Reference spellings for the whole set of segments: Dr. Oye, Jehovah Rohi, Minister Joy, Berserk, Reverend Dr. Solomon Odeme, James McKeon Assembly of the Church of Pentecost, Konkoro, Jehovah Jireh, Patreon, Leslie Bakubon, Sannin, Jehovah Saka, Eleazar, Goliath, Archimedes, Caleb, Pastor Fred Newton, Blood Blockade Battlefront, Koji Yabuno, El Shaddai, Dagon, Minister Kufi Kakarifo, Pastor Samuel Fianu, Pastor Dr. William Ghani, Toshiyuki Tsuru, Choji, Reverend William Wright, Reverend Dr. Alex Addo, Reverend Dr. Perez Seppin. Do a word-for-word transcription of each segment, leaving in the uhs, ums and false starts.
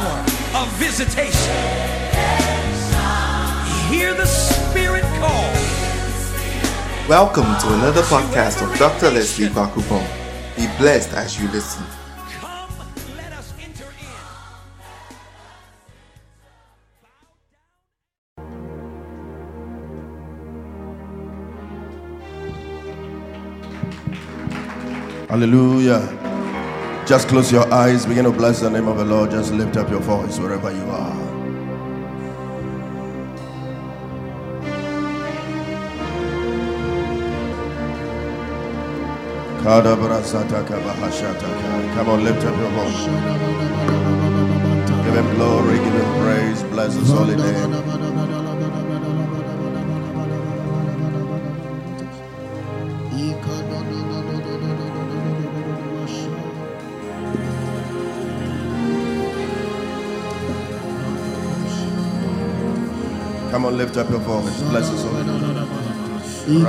power of visitation. Hear the Spirit call. Welcome to another podcast of Doctor Leslie Bakubon. Be blessed as you listen. Come, let us enter in. Hallelujah. Just close your eyes, begin to bless the name of the Lord. Just lift up your voice wherever you are. Come on, lift up your voice. Give him glory, give him praise, bless his holy name. Come on, lift up your voice. Bless us all. Lift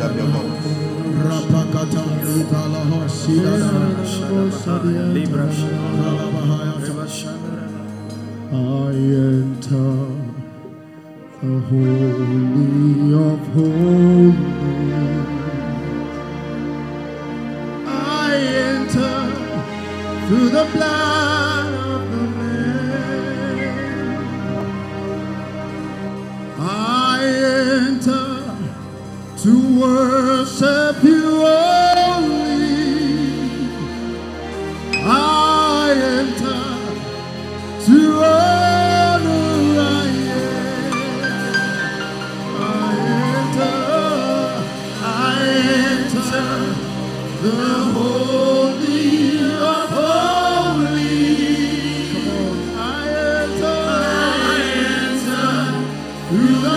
up your voice. I enter the holy of holies. I enter through the blood of the to worship you only. I enter to honor I am. I enter, I enter the holy of holies. I enter, I enter through the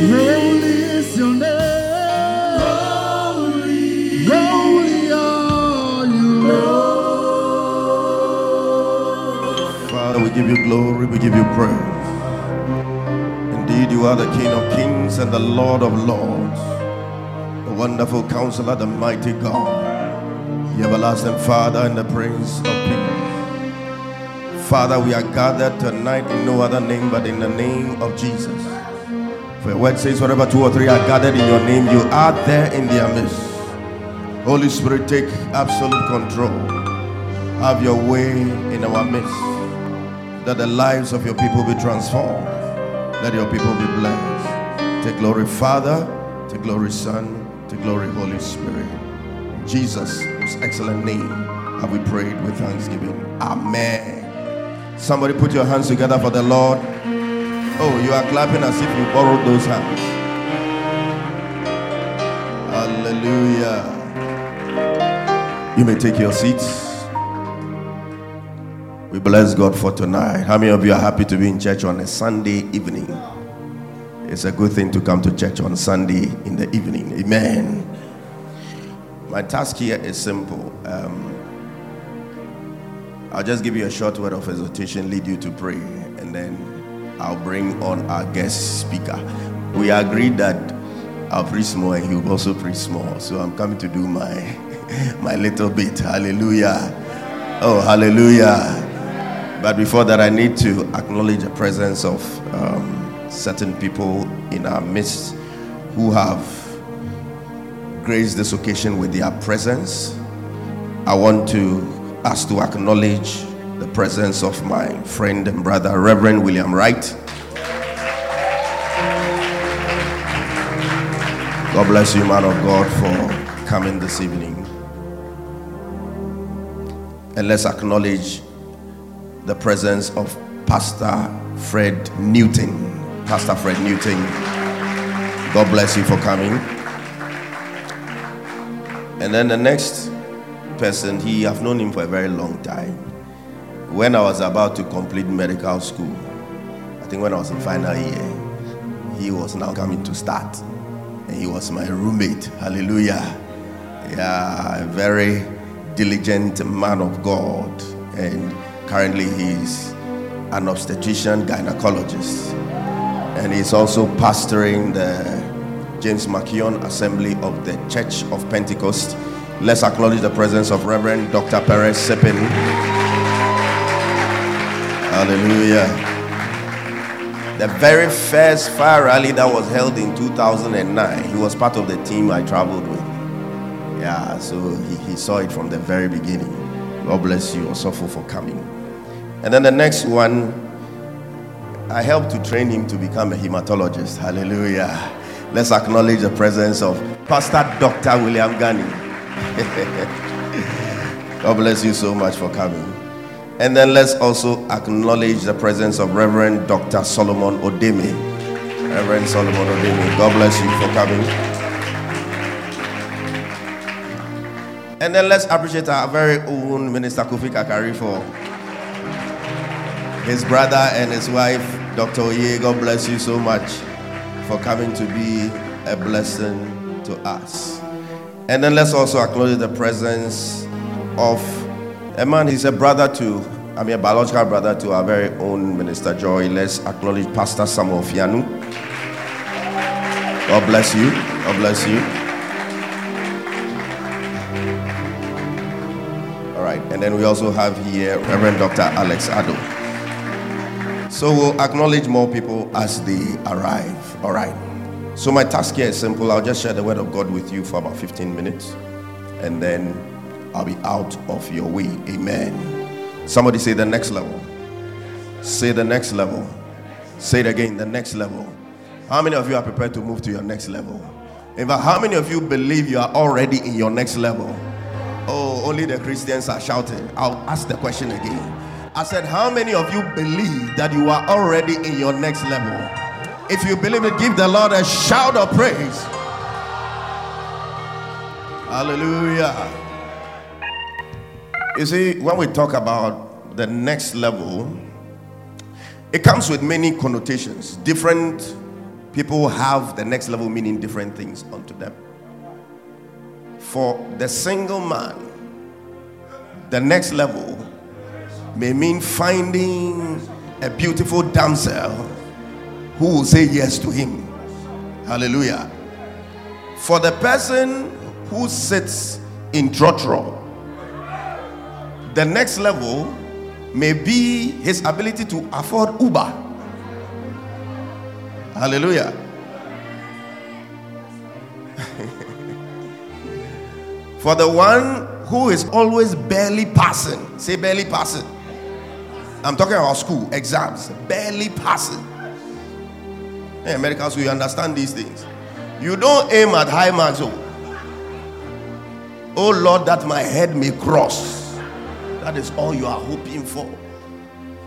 Hey. glory. We give you praise. Indeed, you are the King of kings and the Lord of lords, the wonderful counselor, the mighty God, the everlasting Father, and the Prince of peace. Father, we are gathered tonight in no other name but in the name of Jesus. For your word says, wherever two or three are gathered in your name, you are there in their midst. Holy Spirit, take absolute control. Have your way in our midst, that the lives of your people be transformed, that your people be blessed. Take glory, Father, take glory, Son, take glory, Holy Spirit. In Jesus' most excellent name have we prayed with thanksgiving. Amen. Somebody put your hands together for the Lord. Oh, you are clapping as if you borrowed those hands. Hallelujah. You may take your seats. We bless God for tonight. How many of you are happy to be in church on a Sunday evening? It's a good thing to come to church on Sunday in the evening. Amen. My task here is simple. Um, I'll just give you a short word of exhortation, lead you to pray, and then I'll bring on our guest speaker. We agreed that I'll preach small and he'll also preach small. So I'm coming to do my, my little bit. Hallelujah. Oh, hallelujah. But before that, I need to acknowledge the presence of um, certain people in our midst who have graced this occasion with their presence. I want to ask to acknowledge the presence of my friend and brother, Reverend William Wright. God bless you, man of God, for coming this evening. And let's acknowledge the presence of Pastor Fred Newton. Pastor Fred Newton, God bless you for coming. And then the next person, he I've known him for a very long time. When I was about to complete medical school, I think when I was in final year, he was now coming to start. And he was my roommate. Hallelujah. Yeah, very diligent man of God. And currently he's an obstetrician gynecologist, and he's also pastoring the James McKeon Assembly of the Church of Pentecost. Let's acknowledge the presence of Reverend Doctor Perez Seppin. Hallelujah. The very first fire rally that was held in two thousand nine, he was part of the team I traveled with. Yeah, so he, he saw it from the very beginning. God bless you, Osofo, for coming. And then the next one, I helped to train him to become a hematologist. Hallelujah. Let's acknowledge the presence of Pastor Doctor William Ghani. God bless you so much for coming. And then let's also acknowledge the presence of Reverend Doctor Solomon Odeme. Reverend Solomon Odeme, God bless you for coming. And then let's appreciate our very own Minister Kufi Kakarifo, his brother and his wife, Doctor Oye. God bless you so much for coming to be a blessing to us. And then let's also acknowledge the presence of a man. He's a brother to, I mean a biological brother to our very own Minister Joy. Let's acknowledge Pastor Samuel Fianu. God bless you. God bless you. And then we also have here Reverend Doctor Alex Addo. So we'll acknowledge more people as they arrive. All right. So my task here is simple. I'll just share the word of God with you for about fifteen minutes. And then I'll be out of your way. Amen. Somebody say the next level. Say the next level. Say it again. The next level. How many of you are prepared to move to your next level? In fact, how many of you believe you are already in your next level? Oh, only the Christians are shouting. I'll ask the question again. I said, how many of you believe that you are already in your next level? If you believe it, give the Lord a shout of praise. Hallelujah. You see, when we talk about the next level, it comes with many connotations. Different people have the next level meaning different things unto them. For the single man, the next level may mean finding a beautiful damsel who will say yes to him. Hallelujah. For the person who sits in Jotro, the next level may be his ability to afford Uber. Hallelujah. For the one who is always barely passing, say barely passing. I'm talking about school, exams, barely passing. Hey, Americans, we understand these things. You don't aim at high marks. Oh, oh Lord, that my head may cross. That is all you are hoping for.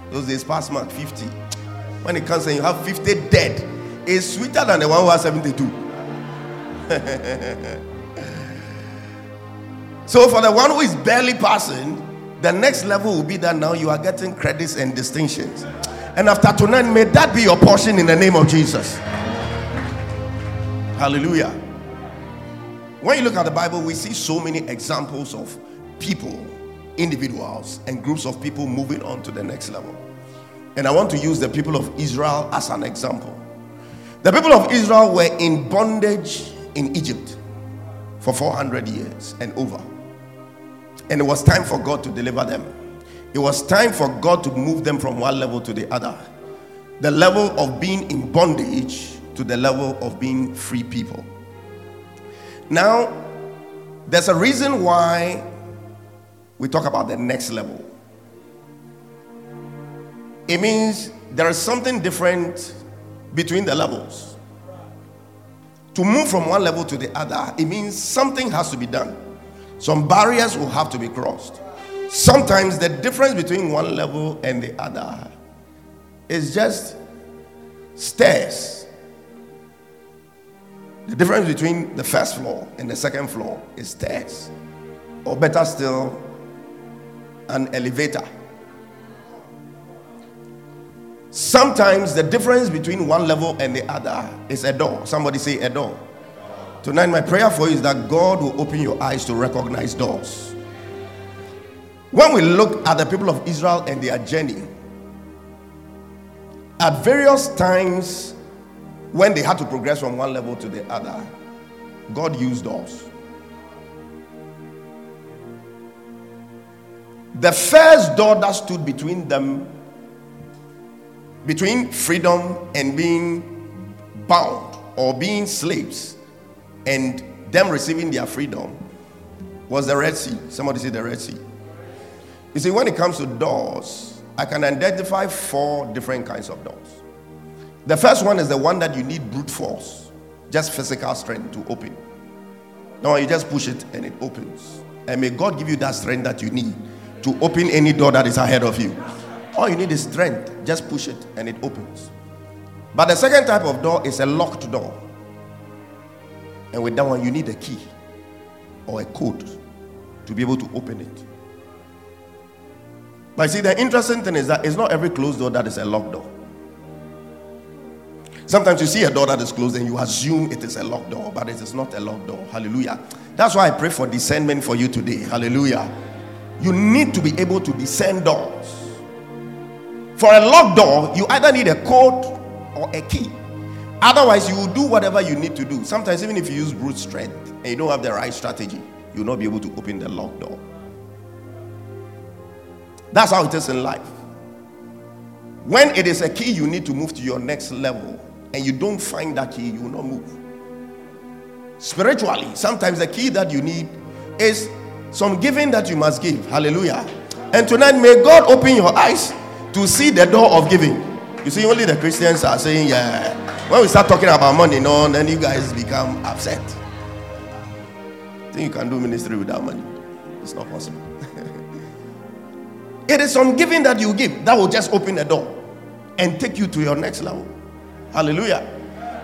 Those days, pass mark fifty. When it comes and you have fifty dead, it's sweeter than the one who has seventy-two. So for the one who is barely passing, the next level will be that now you are getting credits and distinctions. And after tonight, may that be your portion in the name of Jesus. Hallelujah. When you look at the Bible, we see so many examples of people, individuals, and groups of people moving on to the next level. And I want to use the people of Israel as an example. The people of Israel were in bondage in Egypt for four hundred years and over. And it was time for God to deliver them. It was time for God to move them from one level to the other. The level of being in bondage to the level of being free people. Now, there's a reason why we talk about the next level. It means there is something different between the levels. To move from one level to the other, it means something has to be done. Some barriers will have to be crossed. Sometimes the difference between one level and the other is just stairs. The difference between the first floor and the second floor is stairs, or better still, an elevator. Sometimes the difference between one level and the other is a door. Somebody say a door. Tonight, my prayer for you is that God will open your eyes to recognize doors. When we look at the people of Israel and their journey, at various times when they had to progress from one level to the other, God used doors. The first door that stood between them, between freedom and being bound or being slaves and them receiving their freedom, was the Red Sea. Somebody say the Red Sea. You see, when it comes to doors, I can identify four different kinds of doors. The first one is the one that you need brute force, just physical strength to open. No, you just push it and it opens. And may God give you that strength that you need to open any door that is ahead of you. All you need is strength. Just push it and it opens. But the second type of door is a locked door. And with that one, you need a key or a code to be able to open it. But see, the interesting thing is that it's not every closed door that is a locked door. Sometimes you see a door that is closed and you assume it is a locked door, but it is not a locked door. Hallelujah. That's why I pray for discernment for you today. Hallelujah. You need to be able to discern doors. For a locked door, you either need a code or a key. Otherwise, you will do whatever you need to do. Sometimes, even if you use brute strength and you don't have the right strategy, you will not be able to open the locked door. That's how it is in life. When it is a key, you need to move to your next level, and you don't find that key, you will not move. Spiritually, sometimes the key that you need is some giving that you must give. Hallelujah. And tonight, may God open your eyes to see the door of giving. You see, only the Christians are saying, yeah. When we start talking about money, no, then you guys become upset. I think you can do ministry without money. It's not possible. It is some giving that you give that will just open the door and take you to your next level. Hallelujah.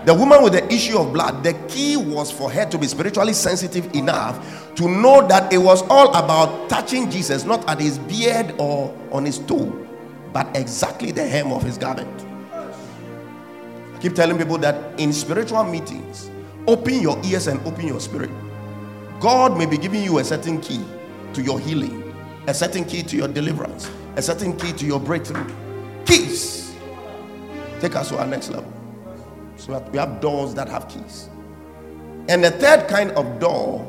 The woman with the issue of blood, the key was for her to be spiritually sensitive enough to know that it was all about touching Jesus, not at his beard or on his toe, but exactly the hem of his garment. I keep telling people that in spiritual meetings, open your ears and open your spirit. God may be giving you a certain key to your healing, a certain key to your deliverance, a certain key to your breakthrough. Keys take us to our next level. So that we have doors that have keys. And the third kind of door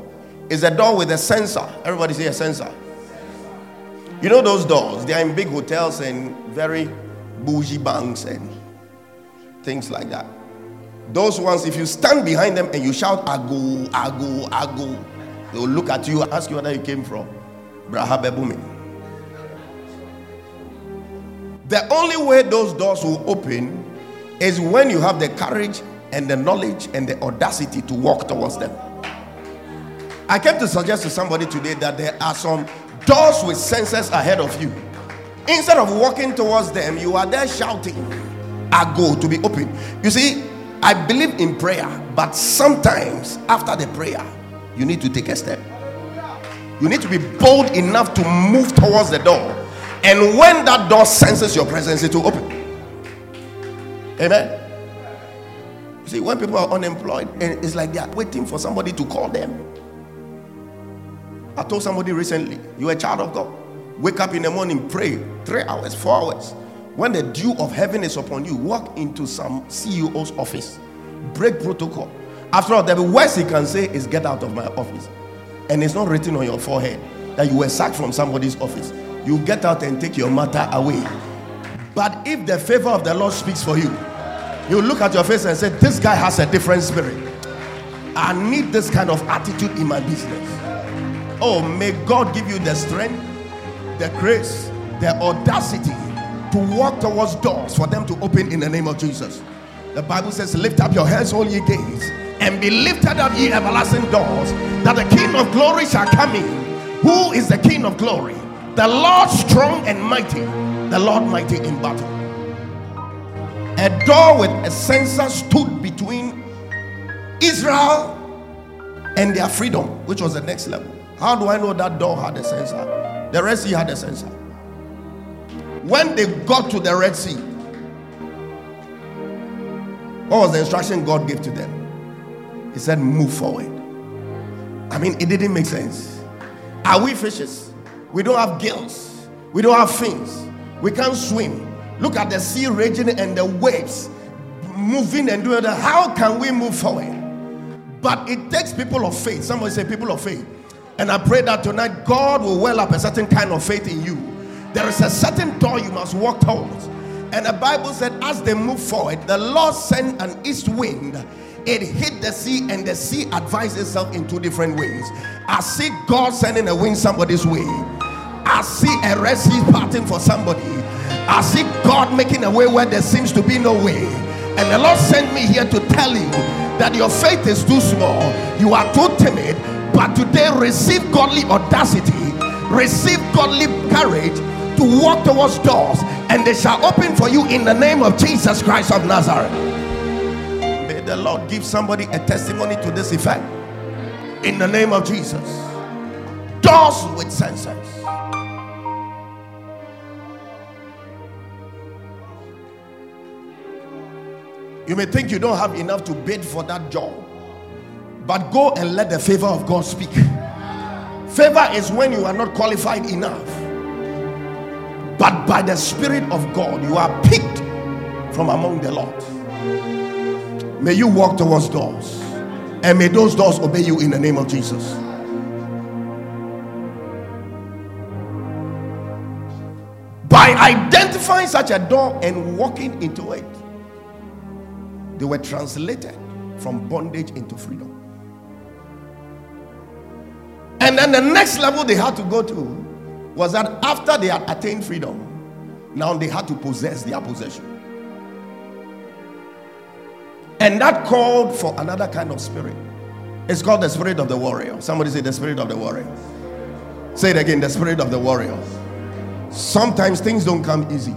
is a door with a sensor. Everybody say a sensor. You know those doors, they are in big hotels and very bougie banks and things like that. Those ones, if you stand behind them and you shout, "Ago, ago, ago," they will look at you and ask you where you came from. Braha Bebumi. The only way those doors will open is when you have the courage and the knowledge and the audacity to walk towards them. I came to suggest to somebody today that there are some doors with sensors ahead of you. Instead of walking towards them, you are there shouting, "I go," to be open. You see, I believe in prayer, but sometimes after the prayer, you need to take a step. You need to be bold enough to move towards the door. And when that door senses your presence, it will open. Amen. You see, when people are unemployed, and it's like they are waiting for somebody to call them. I told somebody recently, you're a child of God. Wake up in the morning, pray three hours, four hours. When the dew of heaven is upon you, walk into some C E O's office. Break protocol. After all, the worst he can say is, "Get out of my office." And it's not written on your forehead that you were sacked from somebody's office. You get out and take your matter away. But if the favor of the Lord speaks for you, you look at your face and say, "This guy has a different spirit. I need this kind of attitude in my business." Oh, may God give you the strength, the grace, the audacity to walk towards doors for them to open in the name of Jesus. The Bible says, "Lift up your heads, all ye gates, and be lifted up, ye everlasting doors, that the King of glory shall come in." Who is the King of glory? The Lord strong and mighty, the Lord mighty in battle. A door with a censer stood between Israel and their freedom, which was the next level. How do I know that door had a censer? The Red Sea had a censer. When they got to the Red Sea, what was the instruction God gave to them? He said, "Move forward." I mean, it didn't make sense. Are we fishes? We don't have gills. We don't have fins. We can't swim. Look at the sea raging and the waves moving and doing that. How can we move forward? But it takes people of faith. Somebody say people of faith. And I pray that tonight God will well up a certain kind of faith in you. There is a certain door you must walk towards. And the Bible said, as they moved forward, the Lord sent an east wind. It hit the sea, and the sea advised itself in two different ways. I see God sending a wind somebody's way. I see a Red Sea parting for somebody. I see God making a way where there seems to be no way. And the Lord sent me here to tell you that your faith is too small. You are too timid. But today, receive godly audacity. Receive godly courage to walk towards doors, and they shall open for you in the name of Jesus Christ of Nazareth. May the Lord give somebody a testimony to this effect in the name of Jesus. Doors with sensors. You may think you don't have enough to bid for that job, but go and let the favor of God speak. Favor is when you are not qualified enough, but by the Spirit of God, you are picked from among the Lord. May you walk towards doors, and may those doors obey you in the name of Jesus. By identifying such a door and walking into it, they were translated from bondage into freedom. And then the next level they had to go to was that after they had attained freedom, now they had to possess their possession. And that called for another kind of spirit. It's called the spirit of the warrior. Somebody say the spirit of the warrior. Say it again, the spirit of the warrior. Sometimes things don't come easy.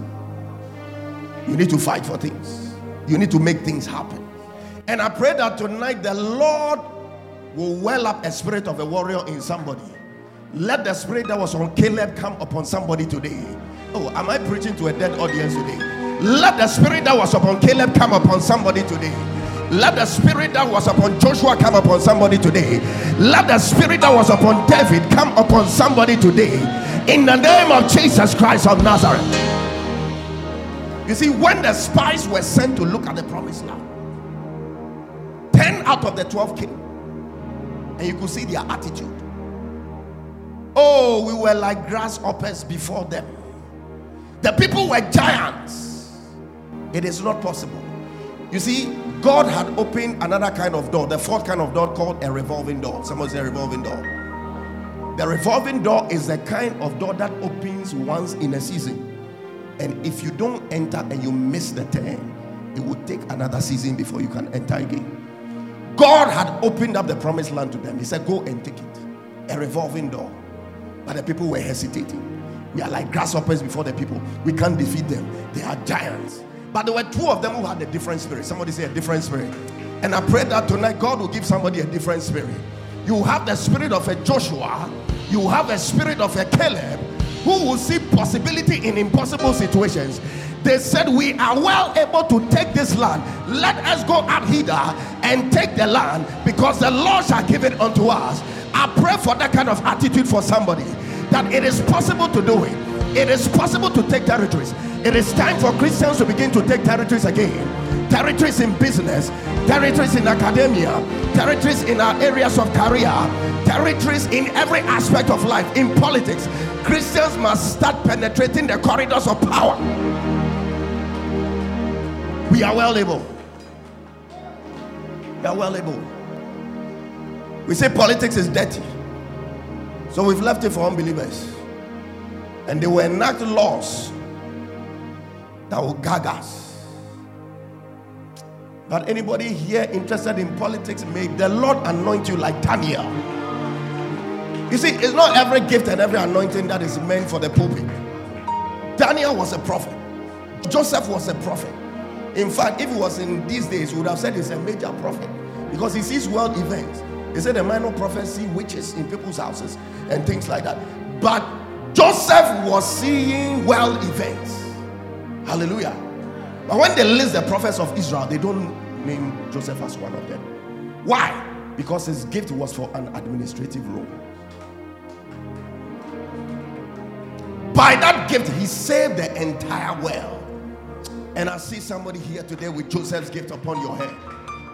You need to fight for things. You need to make things happen. And I pray that tonight the Lord will well up a spirit of a warrior in somebody. Let the spirit that was on Caleb come upon somebody today. Oh, am I preaching to a dead audience today? Let the spirit that was upon Caleb come upon somebody today. Let the spirit that was upon Joshua come upon somebody today. Let the spirit that was upon David come upon somebody today. In the name of Jesus Christ of Nazareth. You see, when the spies were sent to look at the promised land, ten out of the twelve came. And you could see their attitude. Oh, we were like grasshoppers before them. The people were giants. It is not possible. You see, God had opened another kind of door, the fourth kind of door called a revolving door. Someone say revolving door. The revolving door is the kind of door that opens once in a season. And if you don't enter and you miss the turn, it will take another season before you can enter again. God had opened up the promised land to them. He said, go and take it. A revolving door. But the people were hesitating. We are like grasshoppers before the people. We can't defeat them. They are giants. But there were two of them who had a different spirit. Somebody say a different spirit. And I pray that tonight God will give somebody a different spirit. You have the spirit of a Joshua. You have a spirit of a Caleb, who will see possibility in impossible situations. They said, we are well able to take this land. Let us go up hither and take the land, because the Lord shall give it unto us. I pray for that kind of attitude for somebody, that it is possible to do it. It is possible to take territories. It is time for Christians to begin to take territories again. Territories in business, territories in academia, territories in our areas of career, territories in every aspect of life, in politics. Christians must start penetrating the corridors of power. We are well able. We are well able. We say politics is dirty. So we've left it for unbelievers. And they will enact laws that will gag us. But anybody here interested in politics, may the Lord anoint you like Daniel. You see, it's not every gift and every anointing that is meant for the pulpit. Daniel was a prophet. Joseph was a prophet. In fact, if he was in these days, he would have said he's a major prophet, because he sees world events. He said the minor prophets see witches in people's houses and things like that. But Joseph was seeing world events. Hallelujah. But when they list the prophets of Israel, they don't name Joseph as one of them. Why? Because his gift was for an administrative role. By that gift, he saved the entire world. And I see somebody here today with Joseph's gift upon your head,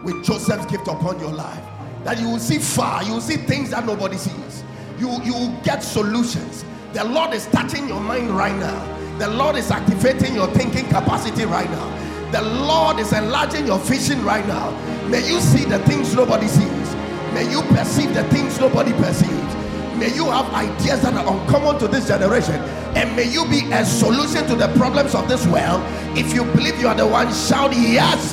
with Joseph's gift upon your life, that you will see far, you will see things that nobody sees. You, you will get solutions. The Lord is touching your mind right now. The Lord is activating your thinking capacity right now. The Lord is enlarging your vision right now. May you see the things nobody sees. May you perceive the things nobody perceives. May you have ideas that are uncommon to this generation. And may you be a solution to the problems of this world. If you believe you are the one, shout yes.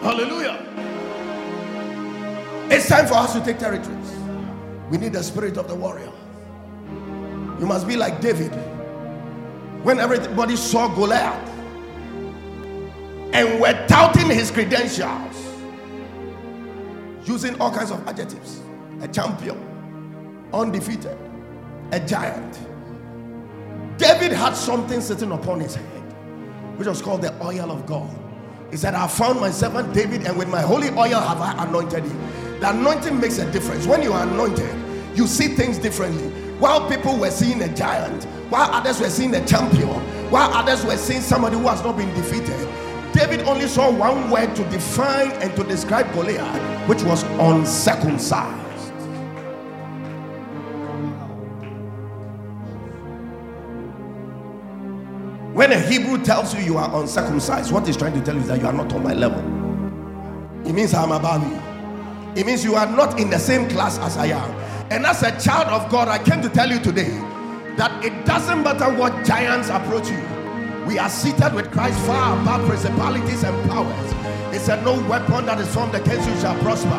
Hallelujah. It's time for us to take territories. We need the spirit of the warrior. You must be like David. When everybody saw Goliath and were touting his credentials, using all kinds of adjectives, a champion, undefeated, a giant, David had something sitting upon his head, which was called the oil of God. He said, I found my servant David, and with my holy oil have I anointed him. The anointing makes a difference. When you are anointed, you see things differently. While people were seeing a giant, while others were seeing a champion, while others were seeing somebody who has not been defeated, David only saw one word to define and to describe Goliath, which was uncircumcised. When a Hebrew tells you you are uncircumcised, what he's trying to tell you is that you are not on my level. It means I'm above you. It means you are not in the same class as I am. And as a child of God, I came to tell you today that it doesn't matter what giants approach you. We are seated with Christ far above principalities and powers. It said, no weapon that is formed against you shall prosper.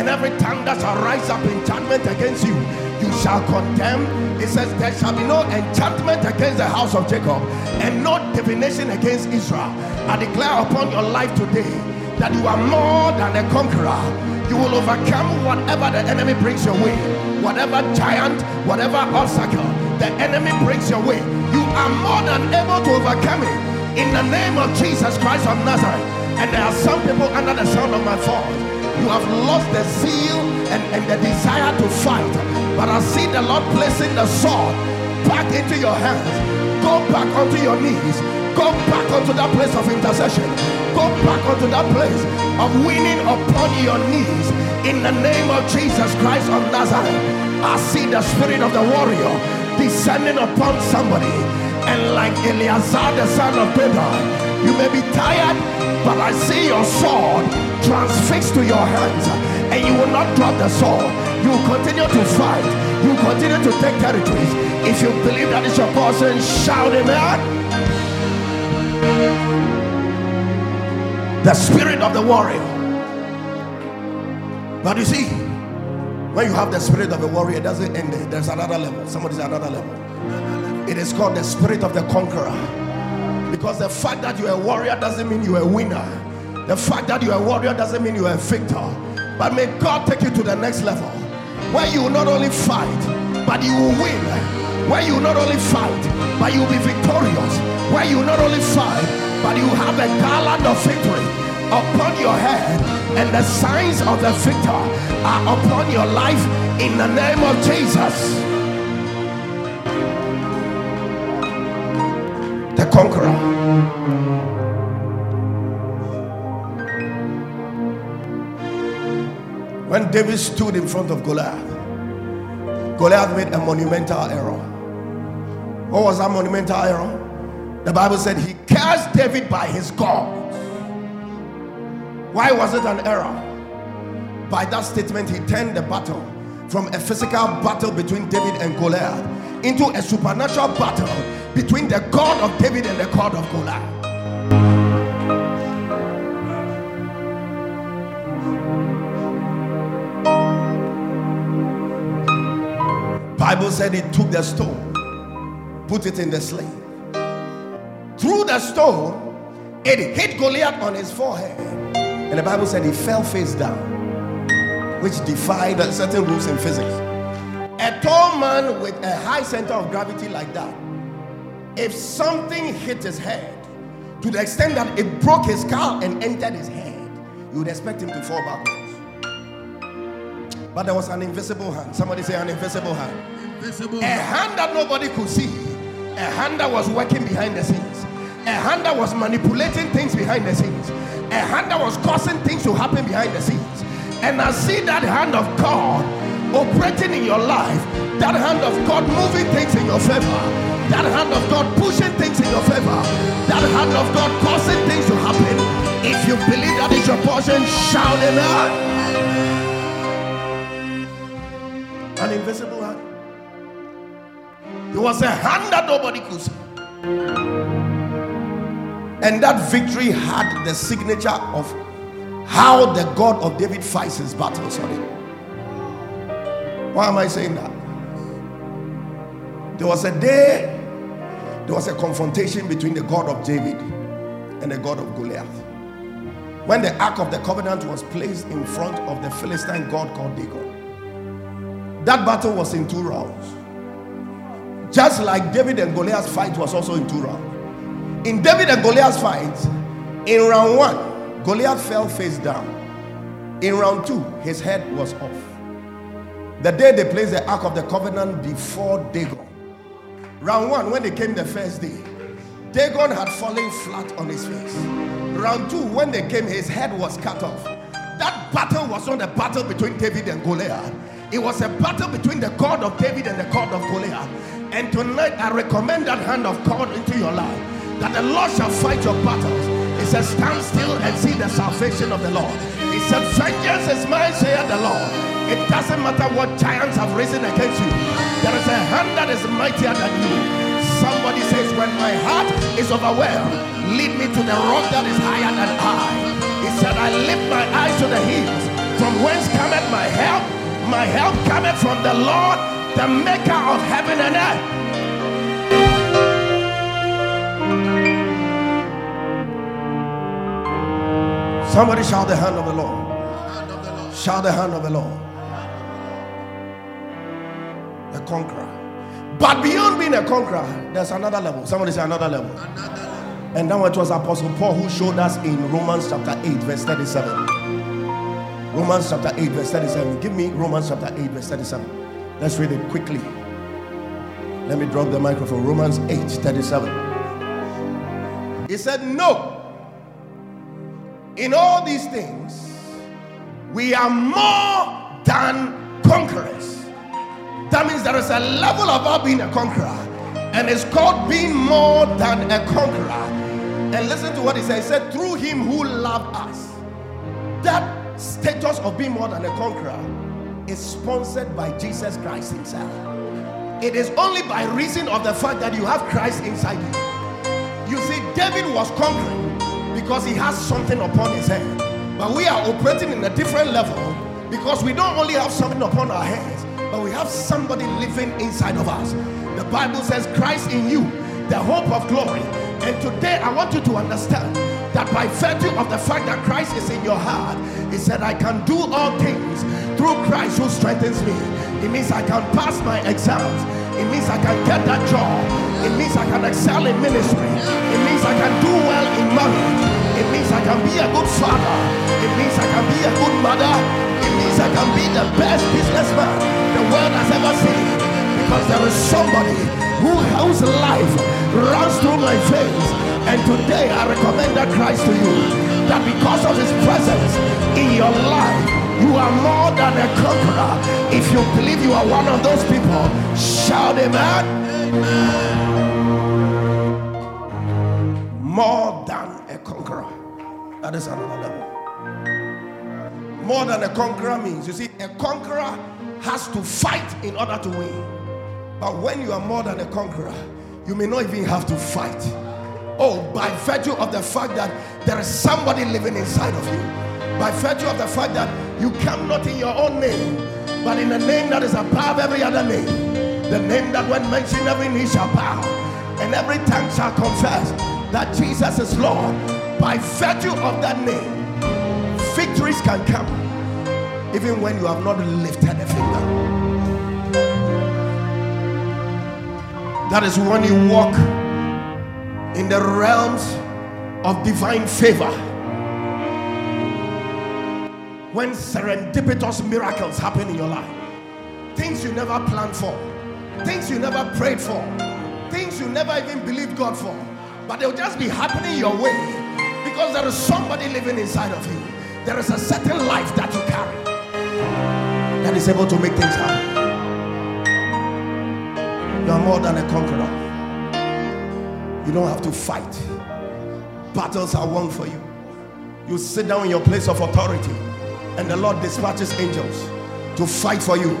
And every tongue that shall rise up in judgment against you, you shall condemn. It says, there shall be no enchantment against the house of Jacob, and no divination against Israel. I declare upon your life today that you are more than a conqueror. You will overcome whatever the enemy brings your way. Whatever giant, whatever obstacle the enemy brings your way, you are more than able to overcome it. In the name of Jesus Christ of Nazareth. And there are some people under the sound of my voice, you have lost the zeal and, and the desire to fight. But I see the Lord placing the sword back into your hands. Go back onto your knees. Go back onto that place of intercession. Go back onto that place of winning upon your knees. In the name of Jesus Christ of Nazareth, I see the spirit of the warrior descending upon somebody. And like Eleazar, the son of Pedro, you may be tired, but I see your sword transfixed to your hands, and you will not drop the sword. You will continue to fight. You will continue to take territories. If you believe that is your portion, shout amen. The spirit of the warrior. But you see, when you have the spirit of a warrior, it doesn't end there. There's another level. Somebody's another level. It is called the spirit of the conqueror. Because the fact that you're a warrior doesn't mean you're a winner. The fact that you're a warrior doesn't mean you're a victor. But may God take you to the next level, where you will not only fight, but you will win. Where you will not only fight, but you will be victorious. Where you will not only fight, but you will have a garland of victory upon your head, and the signs of the victor are upon your life in the name of Jesus. The conqueror. When David stood in front of Goliath, Goliath made a monumental error. What was that monumental error? The Bible said he cursed David by his God. Why was it an error? By that statement, he turned the battle from a physical battle between David and Goliath into a supernatural battle between the God of David and the God of Goliath. Bible said he took the stone, put it in the sling. Through the stone, it hit Goliath on his forehead. And the Bible said he fell face down, which defied certain rules in physics. A tall man with a high center of gravity like that, if something hit his head to the extent that it broke his skull and entered his head, you would expect him to fall backwards. But there was an invisible hand. Somebody say an invisible hand. Invisible. A hand that nobody could see. A hand that was working behind the scenes. A hand that was manipulating things behind the scenes. A hand that was causing things to happen behind the scenes. And I see that hand of God operating in your life. That hand of God moving things in your favor. That hand of God pushing things in your favor. That hand of God causing things to happen. If you believe that is your portion, shout it out. An invisible hand. It was a hand that nobody could see. And that victory had the signature of how the God of David fights his battles on it. Why am I saying that? There was a day, there was a confrontation between the God of David and the God of Goliath. When the Ark of the Covenant was placed in front of the Philistine god called Dagon, that battle was in two rounds. Just like David and Goliath's fight was also in two rounds. In David and Goliath's fight, in round one, Goliath fell face down. In round two, his head was off. The day they placed the Ark of the Covenant before Dagon, round one, when they came the first day, Dagon had fallen flat on his face. Round two, when they came, his head was cut off. That battle was not a battle between David and Goliath. It was a battle between the God of David and the God of Goliath. And tonight, I recommend that hand of God into your life, that the Lord shall fight your battles. It says, stand still and see the salvation of the Lord. It said, vengeance is mine, saith the Lord. It doesn't matter what giants have risen against you. There is a hand that is mightier than you. Somebody says, when my heart is overwhelmed, lead me to the rock that is higher than I. It said, I lift my eyes to the hills. From whence cometh my help? My help cometh from the Lord, the maker of heaven and earth. Somebody shout the hand of the Lord. Shout the hand of the Lord. The conqueror. But beyond being a conqueror, there's another level. Somebody say another level. And now it was Apostle Paul who showed us in Romans chapter eight, verse thirty-seven. Romans chapter eight, verse thirty-seven. Give me Romans chapter eight, verse thirty-seven. Let's read it quickly. Let me drop the microphone. Romans eight thirty-seven. He said, no. In all these things, we are more than conquerors. That means there is a level above being a conqueror. And it's called being more than a conqueror. And listen to what he said. He said, through him who loved us. That status of being more than a conqueror is sponsored by Jesus Christ himself. It is only by reason of the fact that you have Christ inside you. You see, David was conquering because he has something upon his head. But we are operating in a different level because we don't only have something upon our heads, but we have somebody living inside of us. The Bible says, Christ in you, the hope of glory. And today I want you to understand that by virtue of the fact that Christ is in your heart, he said, I can do all things through Christ who strengthens me. It means I can pass my exams. It means I can get that job. It means I can excel in ministry. It means I can do well in marriage. It means I can be a good father. It means I can be a good mother. It means I can be the best businessman the world has ever seen. Because there is somebody who, whose life runs through my veins. And today I recommend that Christ to you, that because of his presence in your life, you are more than a conqueror. If you believe you are one of those people, shout amen. More than a conqueror. That is another level. More than a conqueror means, you see, a conqueror has to fight in order to win. But when you are more than a conqueror, you may not even have to fight. Oh, by virtue of the fact that there is somebody living inside of you. By virtue of the fact that you come not in your own name, but in a name that is above every other name. The name that when mentioned, every knee shall bow, and every tongue shall confess that Jesus is Lord. By virtue of that name, victories can come, even when you have not lifted a finger. That is when you walk in the realms of divine favor. When serendipitous miracles happen in your life. Things you never planned for. Things you never prayed for. Things you never even believed God for. But they'll just be happening your way. Because there is somebody living inside of you. There is a certain life that you carry. That is able to make things happen. You are more than a conqueror. You don't have to fight. Battles are won for you. You sit down in your place of authority, and the Lord dispatches angels to fight for you.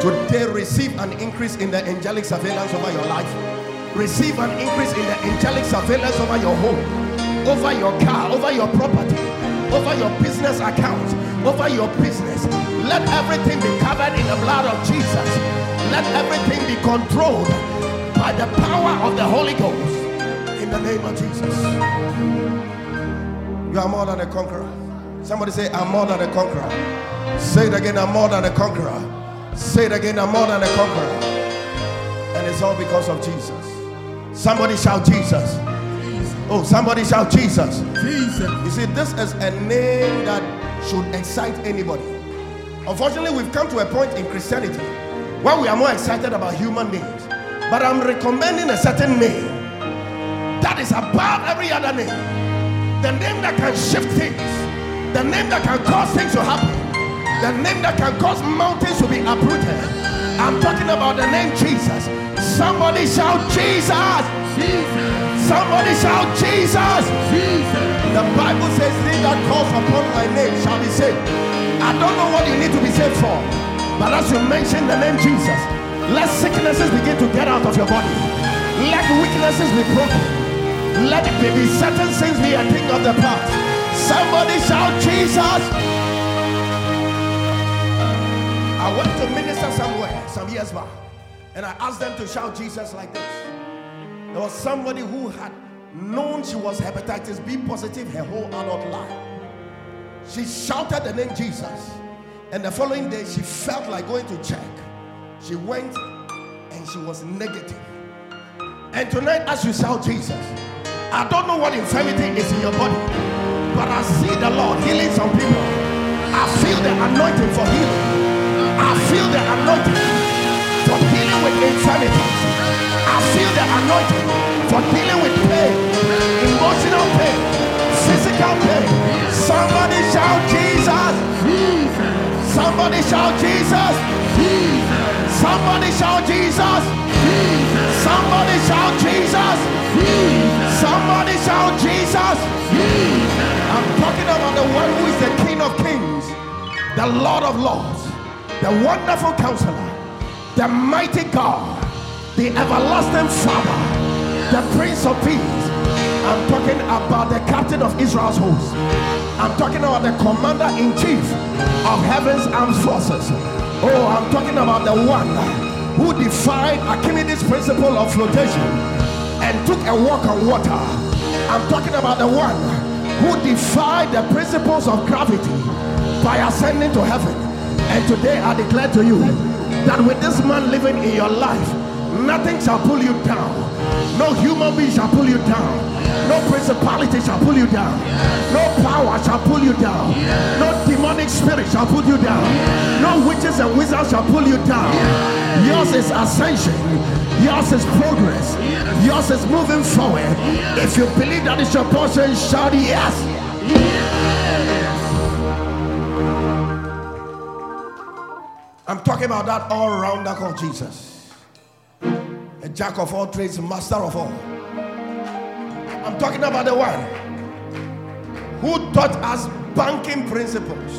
Today, receive an increase in the angelic surveillance over your life. Receive an increase in the angelic surveillance over your home, over your car, over your property, over your business accounts, over your business. Let everything be covered in the blood of Jesus. Let everything be controlled by the power of the Holy Ghost in the name of Jesus. You are more than a conqueror. Somebody say, I'm more than a conqueror. Say it again, I'm more than a conqueror. Say it again, I'm more than a conqueror. And it's all because of Jesus. Somebody shout Jesus. Oh, somebody shout Jesus. Jesus. You see, this is a name that should excite anybody. Unfortunately, we've come to a point in Christianity well, we are more excited about human names, but I'm recommending a certain name that is above every other name. The name that can shift things, the name that can cause things to happen, the name that can cause mountains to be uprooted. I'm talking about the name Jesus. Somebody shout Jesus! Jesus. Somebody shout Jesus! Jesus. The Bible says, "They that calls upon my name shall be saved." I don't know what you need to be saved for. But as you mention the name Jesus, let sicknesses begin to get out of your body. Let weaknesses be broken. Let it be certain things be a thing of the past. Somebody shout Jesus. I went to minister somewhere some years back, and I asked them to shout Jesus like this. There was somebody who had known she was hepatitis B positive her whole adult life. She shouted the name Jesus. And the following day, she felt like going to check. She went and she was negative. And tonight, as you shout Jesus, I don't know what infirmity is in your body, but I see the Lord healing some people. I feel the anointing for healing. I feel the anointing for healing with infirmities. I feel the anointing for dealing with pain, emotional pain, physical pain. Somebody shout Jesus. Somebody shout Jesus. Somebody shout Jesus. Somebody shout Jesus. Somebody shout Jesus. I'm talking about the one who is the King of Kings, the Lord of Lords, the wonderful Counselor, the mighty God, the everlasting Father, the Prince of Peace. I'm talking about the Captain of Israel's host. I'm talking about the Commander-in-Chief of Heaven's Armed Forces. Oh, I'm talking about the one who defied Archimedes' principle of flotation and took a walk on water. I'm talking about the one who defied the principles of gravity by ascending to heaven. And today I declare to you that with this man living in your life, nothing shall pull you down. No human being shall pull you down. No principality shall pull you down. No power shall pull you down. No demonic spirit shall pull you down. No witches and wizards shall pull you down. Yours is ascension. Yours is progress. Yours is moving forward. If you believe that it's your portion, shout yes. I'm talking about that all-rounder called Jesus. A jack of all trades, master of all. I'm talking about the one who taught us banking principles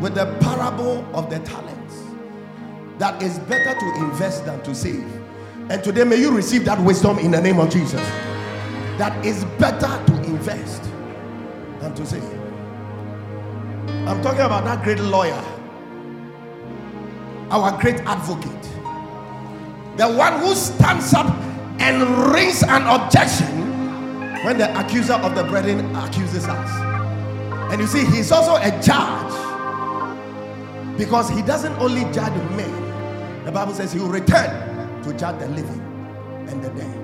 with the parable of the talents, that it's better to invest than to save. And today may you receive that wisdom in the name of Jesus, that it's better to invest than to save. I'm talking about that great lawyer, our great advocate, the one who stands up and rings an objection when the accuser of the brethren accuses us. And you see, he's also a judge, because he doesn't only judge men. The Bible says he will return to judge the living and the dead.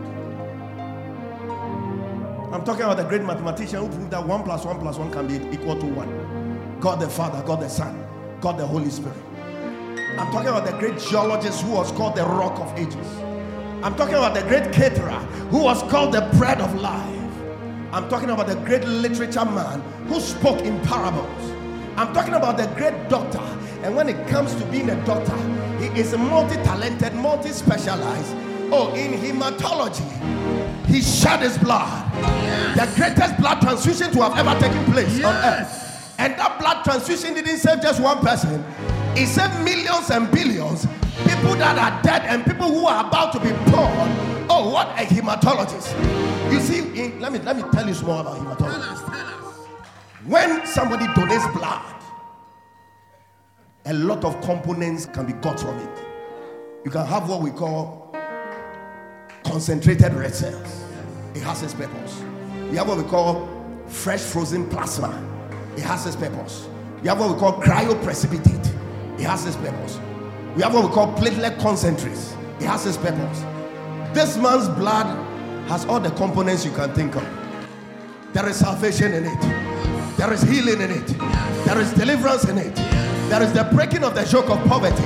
I'm talking about the great mathematician who proved that one plus one plus one can be equal to one. God the Father, God the Son, God the Holy Spirit. I'm talking about the great geologist who was called the Rock of Ages. I'm talking about the great caterer who was called the Bread of Life. I'm talking about the great literature man who spoke in parables. I'm talking about the great doctor. And when it comes to being a doctor, he is multi-talented, multi-specialized. Oh, in hematology, he shed his blood. Yes. The greatest blood transfusion to have ever taken place, yes, on earth. And that blood transfusion didn't save just one person. It saved millions and billions, people that are dead and people who are about to be born. Oh, what a hematologist. You see, in, let me let me tell you some more about hematology. When somebody donates blood, a lot of components can be got from it. You can have what we call concentrated red cells. It has its purpose. You have what we call fresh frozen plasma. It has its purpose. You have what we call cryoprecipitate. It has its purpose. We have what we call platelet concentrates. It has its purpose. This man's blood has all the components you can think of. There is salvation in it. There is healing in it. There is deliverance in it. There is the breaking of the yoke of poverty.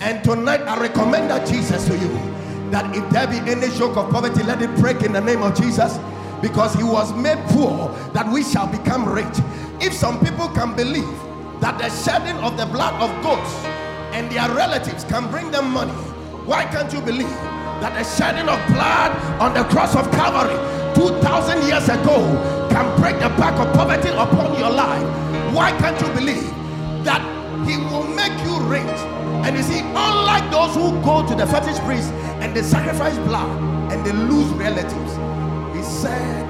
And tonight I recommend that Jesus to you, that if there be any yoke of poverty, let it break in the name of Jesus, because he was made poor that we shall become rich. If some people can believe that the shedding of the blood of goats and their relatives can bring them money, why can't you believe that the shedding of blood on the cross of Calvary two thousand years ago can break the back of poverty upon your life? Why can't you believe that he will make you rich? And you see, unlike those who go to the fetish priest and they sacrifice blood and they lose relatives, he said,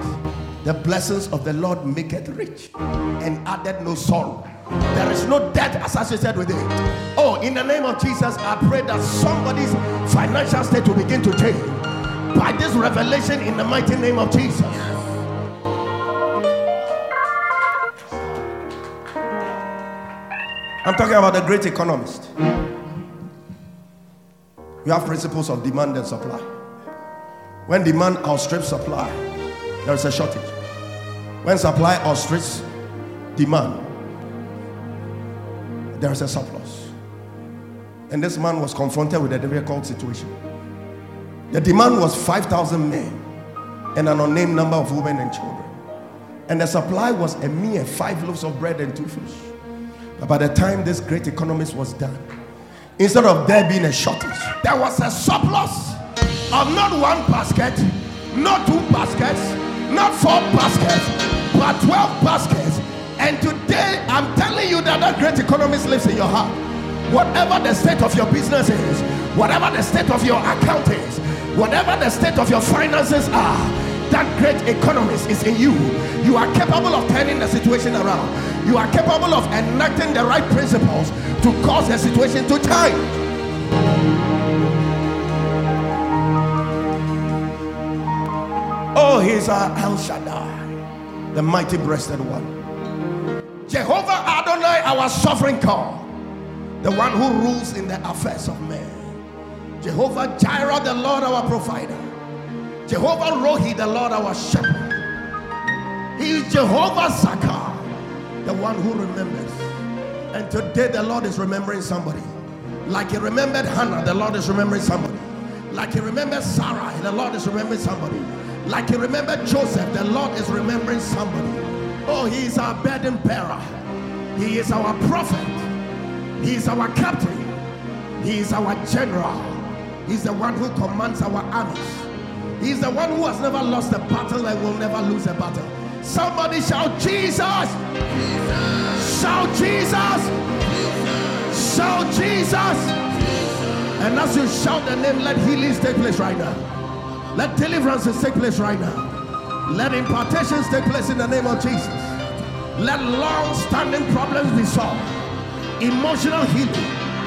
the blessings of the Lord make it rich and added no sorrow. There is no debt associated with it. Oh, in the name of Jesus, I pray that somebody's financial state will begin to change by this revelation in the mighty name of Jesus. I'm talking about the great economist. You have principles of demand and supply. When demand outstrips supply, there is a shortage. When supply outstrips demand, there is a surplus. And this man was confronted with a difficult situation. The demand was five thousand men and an unnamed number of women and children. And the supply was a mere five loaves of bread and two fish. But by the time this great economist was done, instead of there being a shortage, there was a surplus of not one basket, not two baskets, not four baskets, but twelve baskets. And today, I'm telling you that that great economist lives in your heart. Whatever the state of your business is, whatever the state of your account is, whatever the state of your finances are, that great economist is in you. You are capable of turning the situation around. You are capable of enacting the right principles to cause the situation to change. Oh, he's our El Shaddai, the mighty breasted one. Jehovah Adonai, our sovereign God, the one who rules in the affairs of men. Jehovah Jireh, the Lord our provider. Jehovah Rohi, the Lord our shepherd. He is Jehovah Saka, the one who remembers. And today the Lord is remembering somebody. Like he remembered Hannah, the Lord is remembering somebody. Like he remembered Sarah, the Lord is remembering somebody. Like he remembered Joseph, the Lord is remembering somebody. Oh, he is our burden bearer. He is our prophet. He is our captain. He is our general. He is the one who commands our armies. He is the one who has never lost a battle and will never lose a battle. Somebody shout Jesus! Jesus. Shout Jesus! Jesus. Shout Jesus! Jesus! And as you shout the name, let healings take place right now. Let deliverances take place right now. Let impartations take place in the name of Jesus. Let long-standing problems be solved. Emotional healing,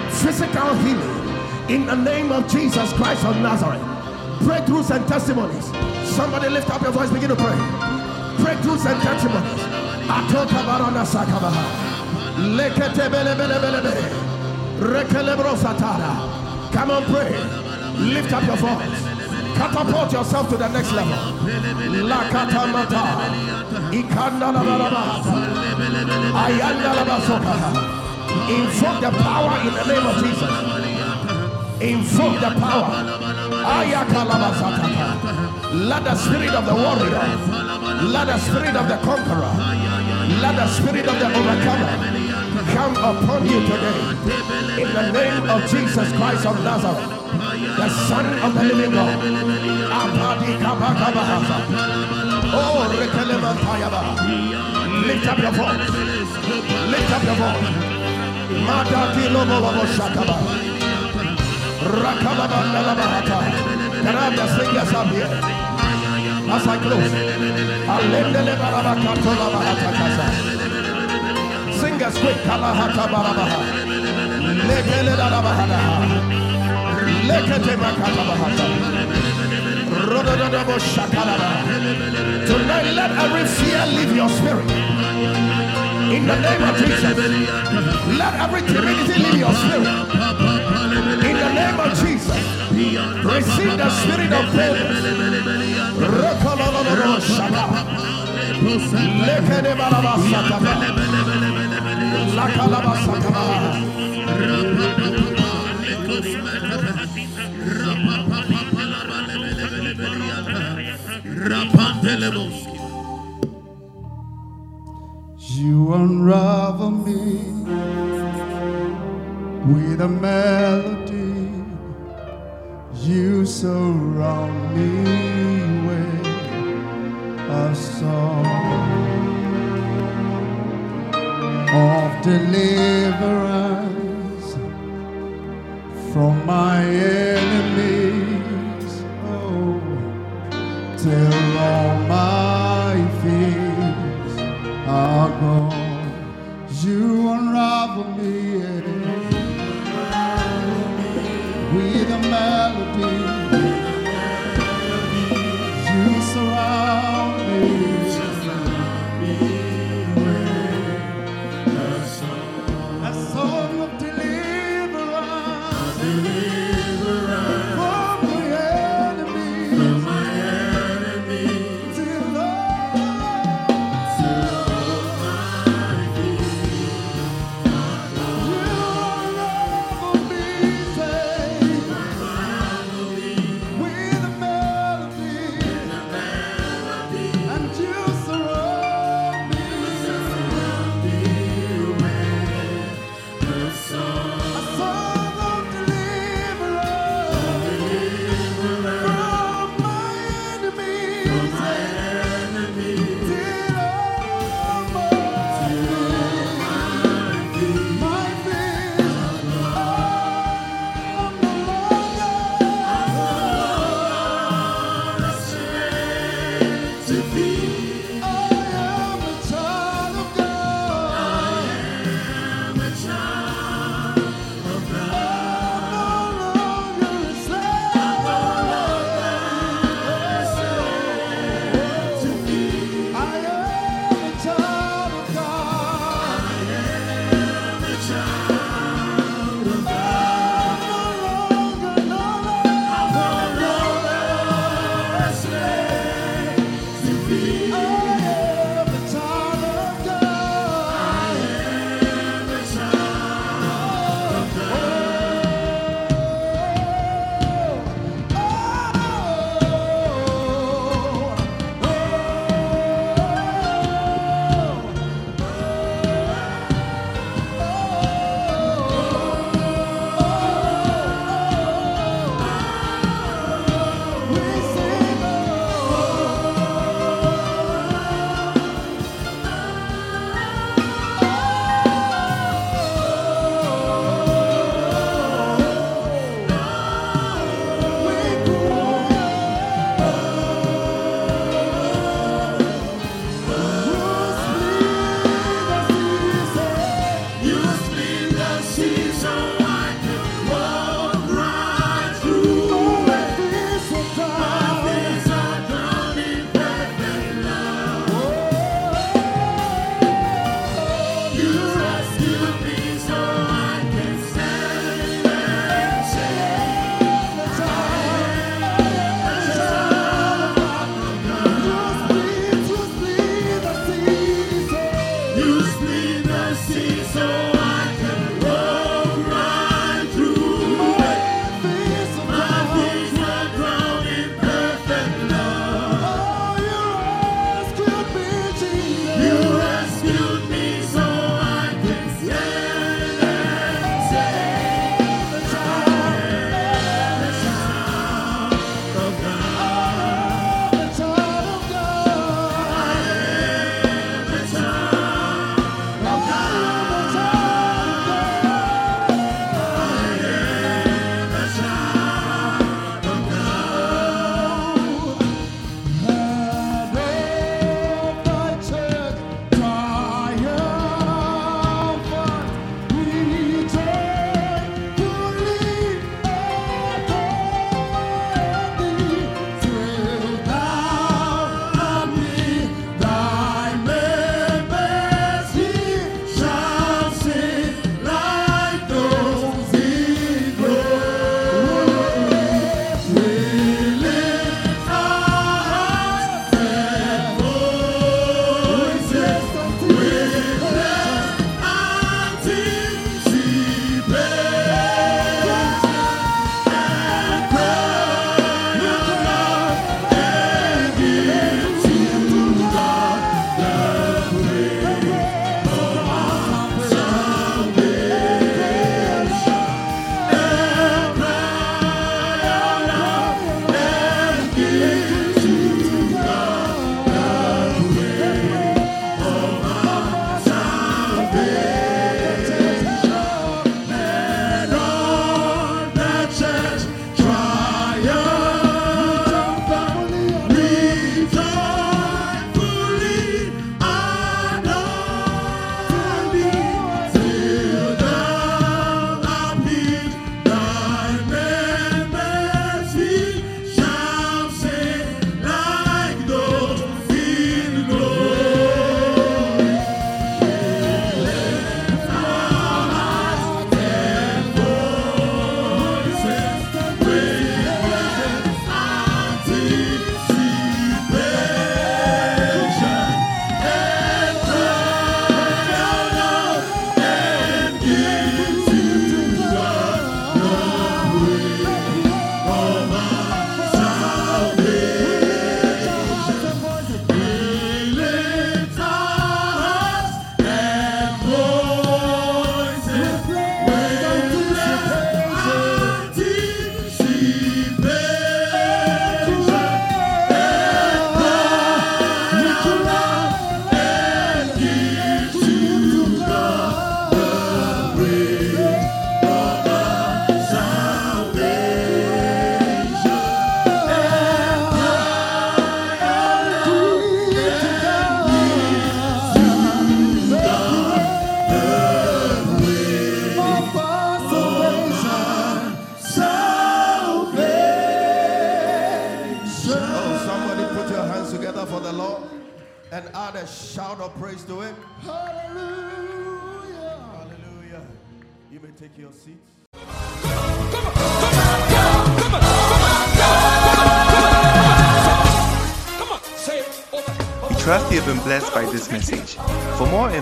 physical healing, in the name of Jesus Christ of Nazareth. Breakthroughs and testimonies. Somebody lift up your voice, begin to pray. Breakthroughs and testimonies. Come on, pray. Lift up your voice. Catapult yourself to the next level. Invoke the power in the name of Jesus. Invoke the power. Let the spirit of the warrior, let the spirit of the conqueror, let the spirit of the overcomer come upon you today. In the name of Jesus Christ of Nazareth, the Son of the Living God. Oh, lift up your voice. Lift up your voice. Can I have the singers up here? As I close, singers quick. Tonight, let every fear leave your spirit. In the name of Jesus, let every timidity leave your spirit. In the name of Jesus, receive the spirit of boldness. Rekala You unravel me with a melody. You surround me with a song of deliverance from my enemies. Oh, till all my fears are gone. You unravel me with a melody. You surround me with a song of deliverance. Thank you.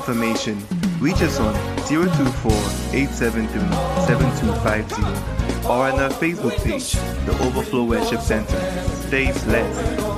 Information, reach us on zero two four, eight seven three, seven two five zero or on our Facebook page, The Overflow Worship Center. Stay blessed.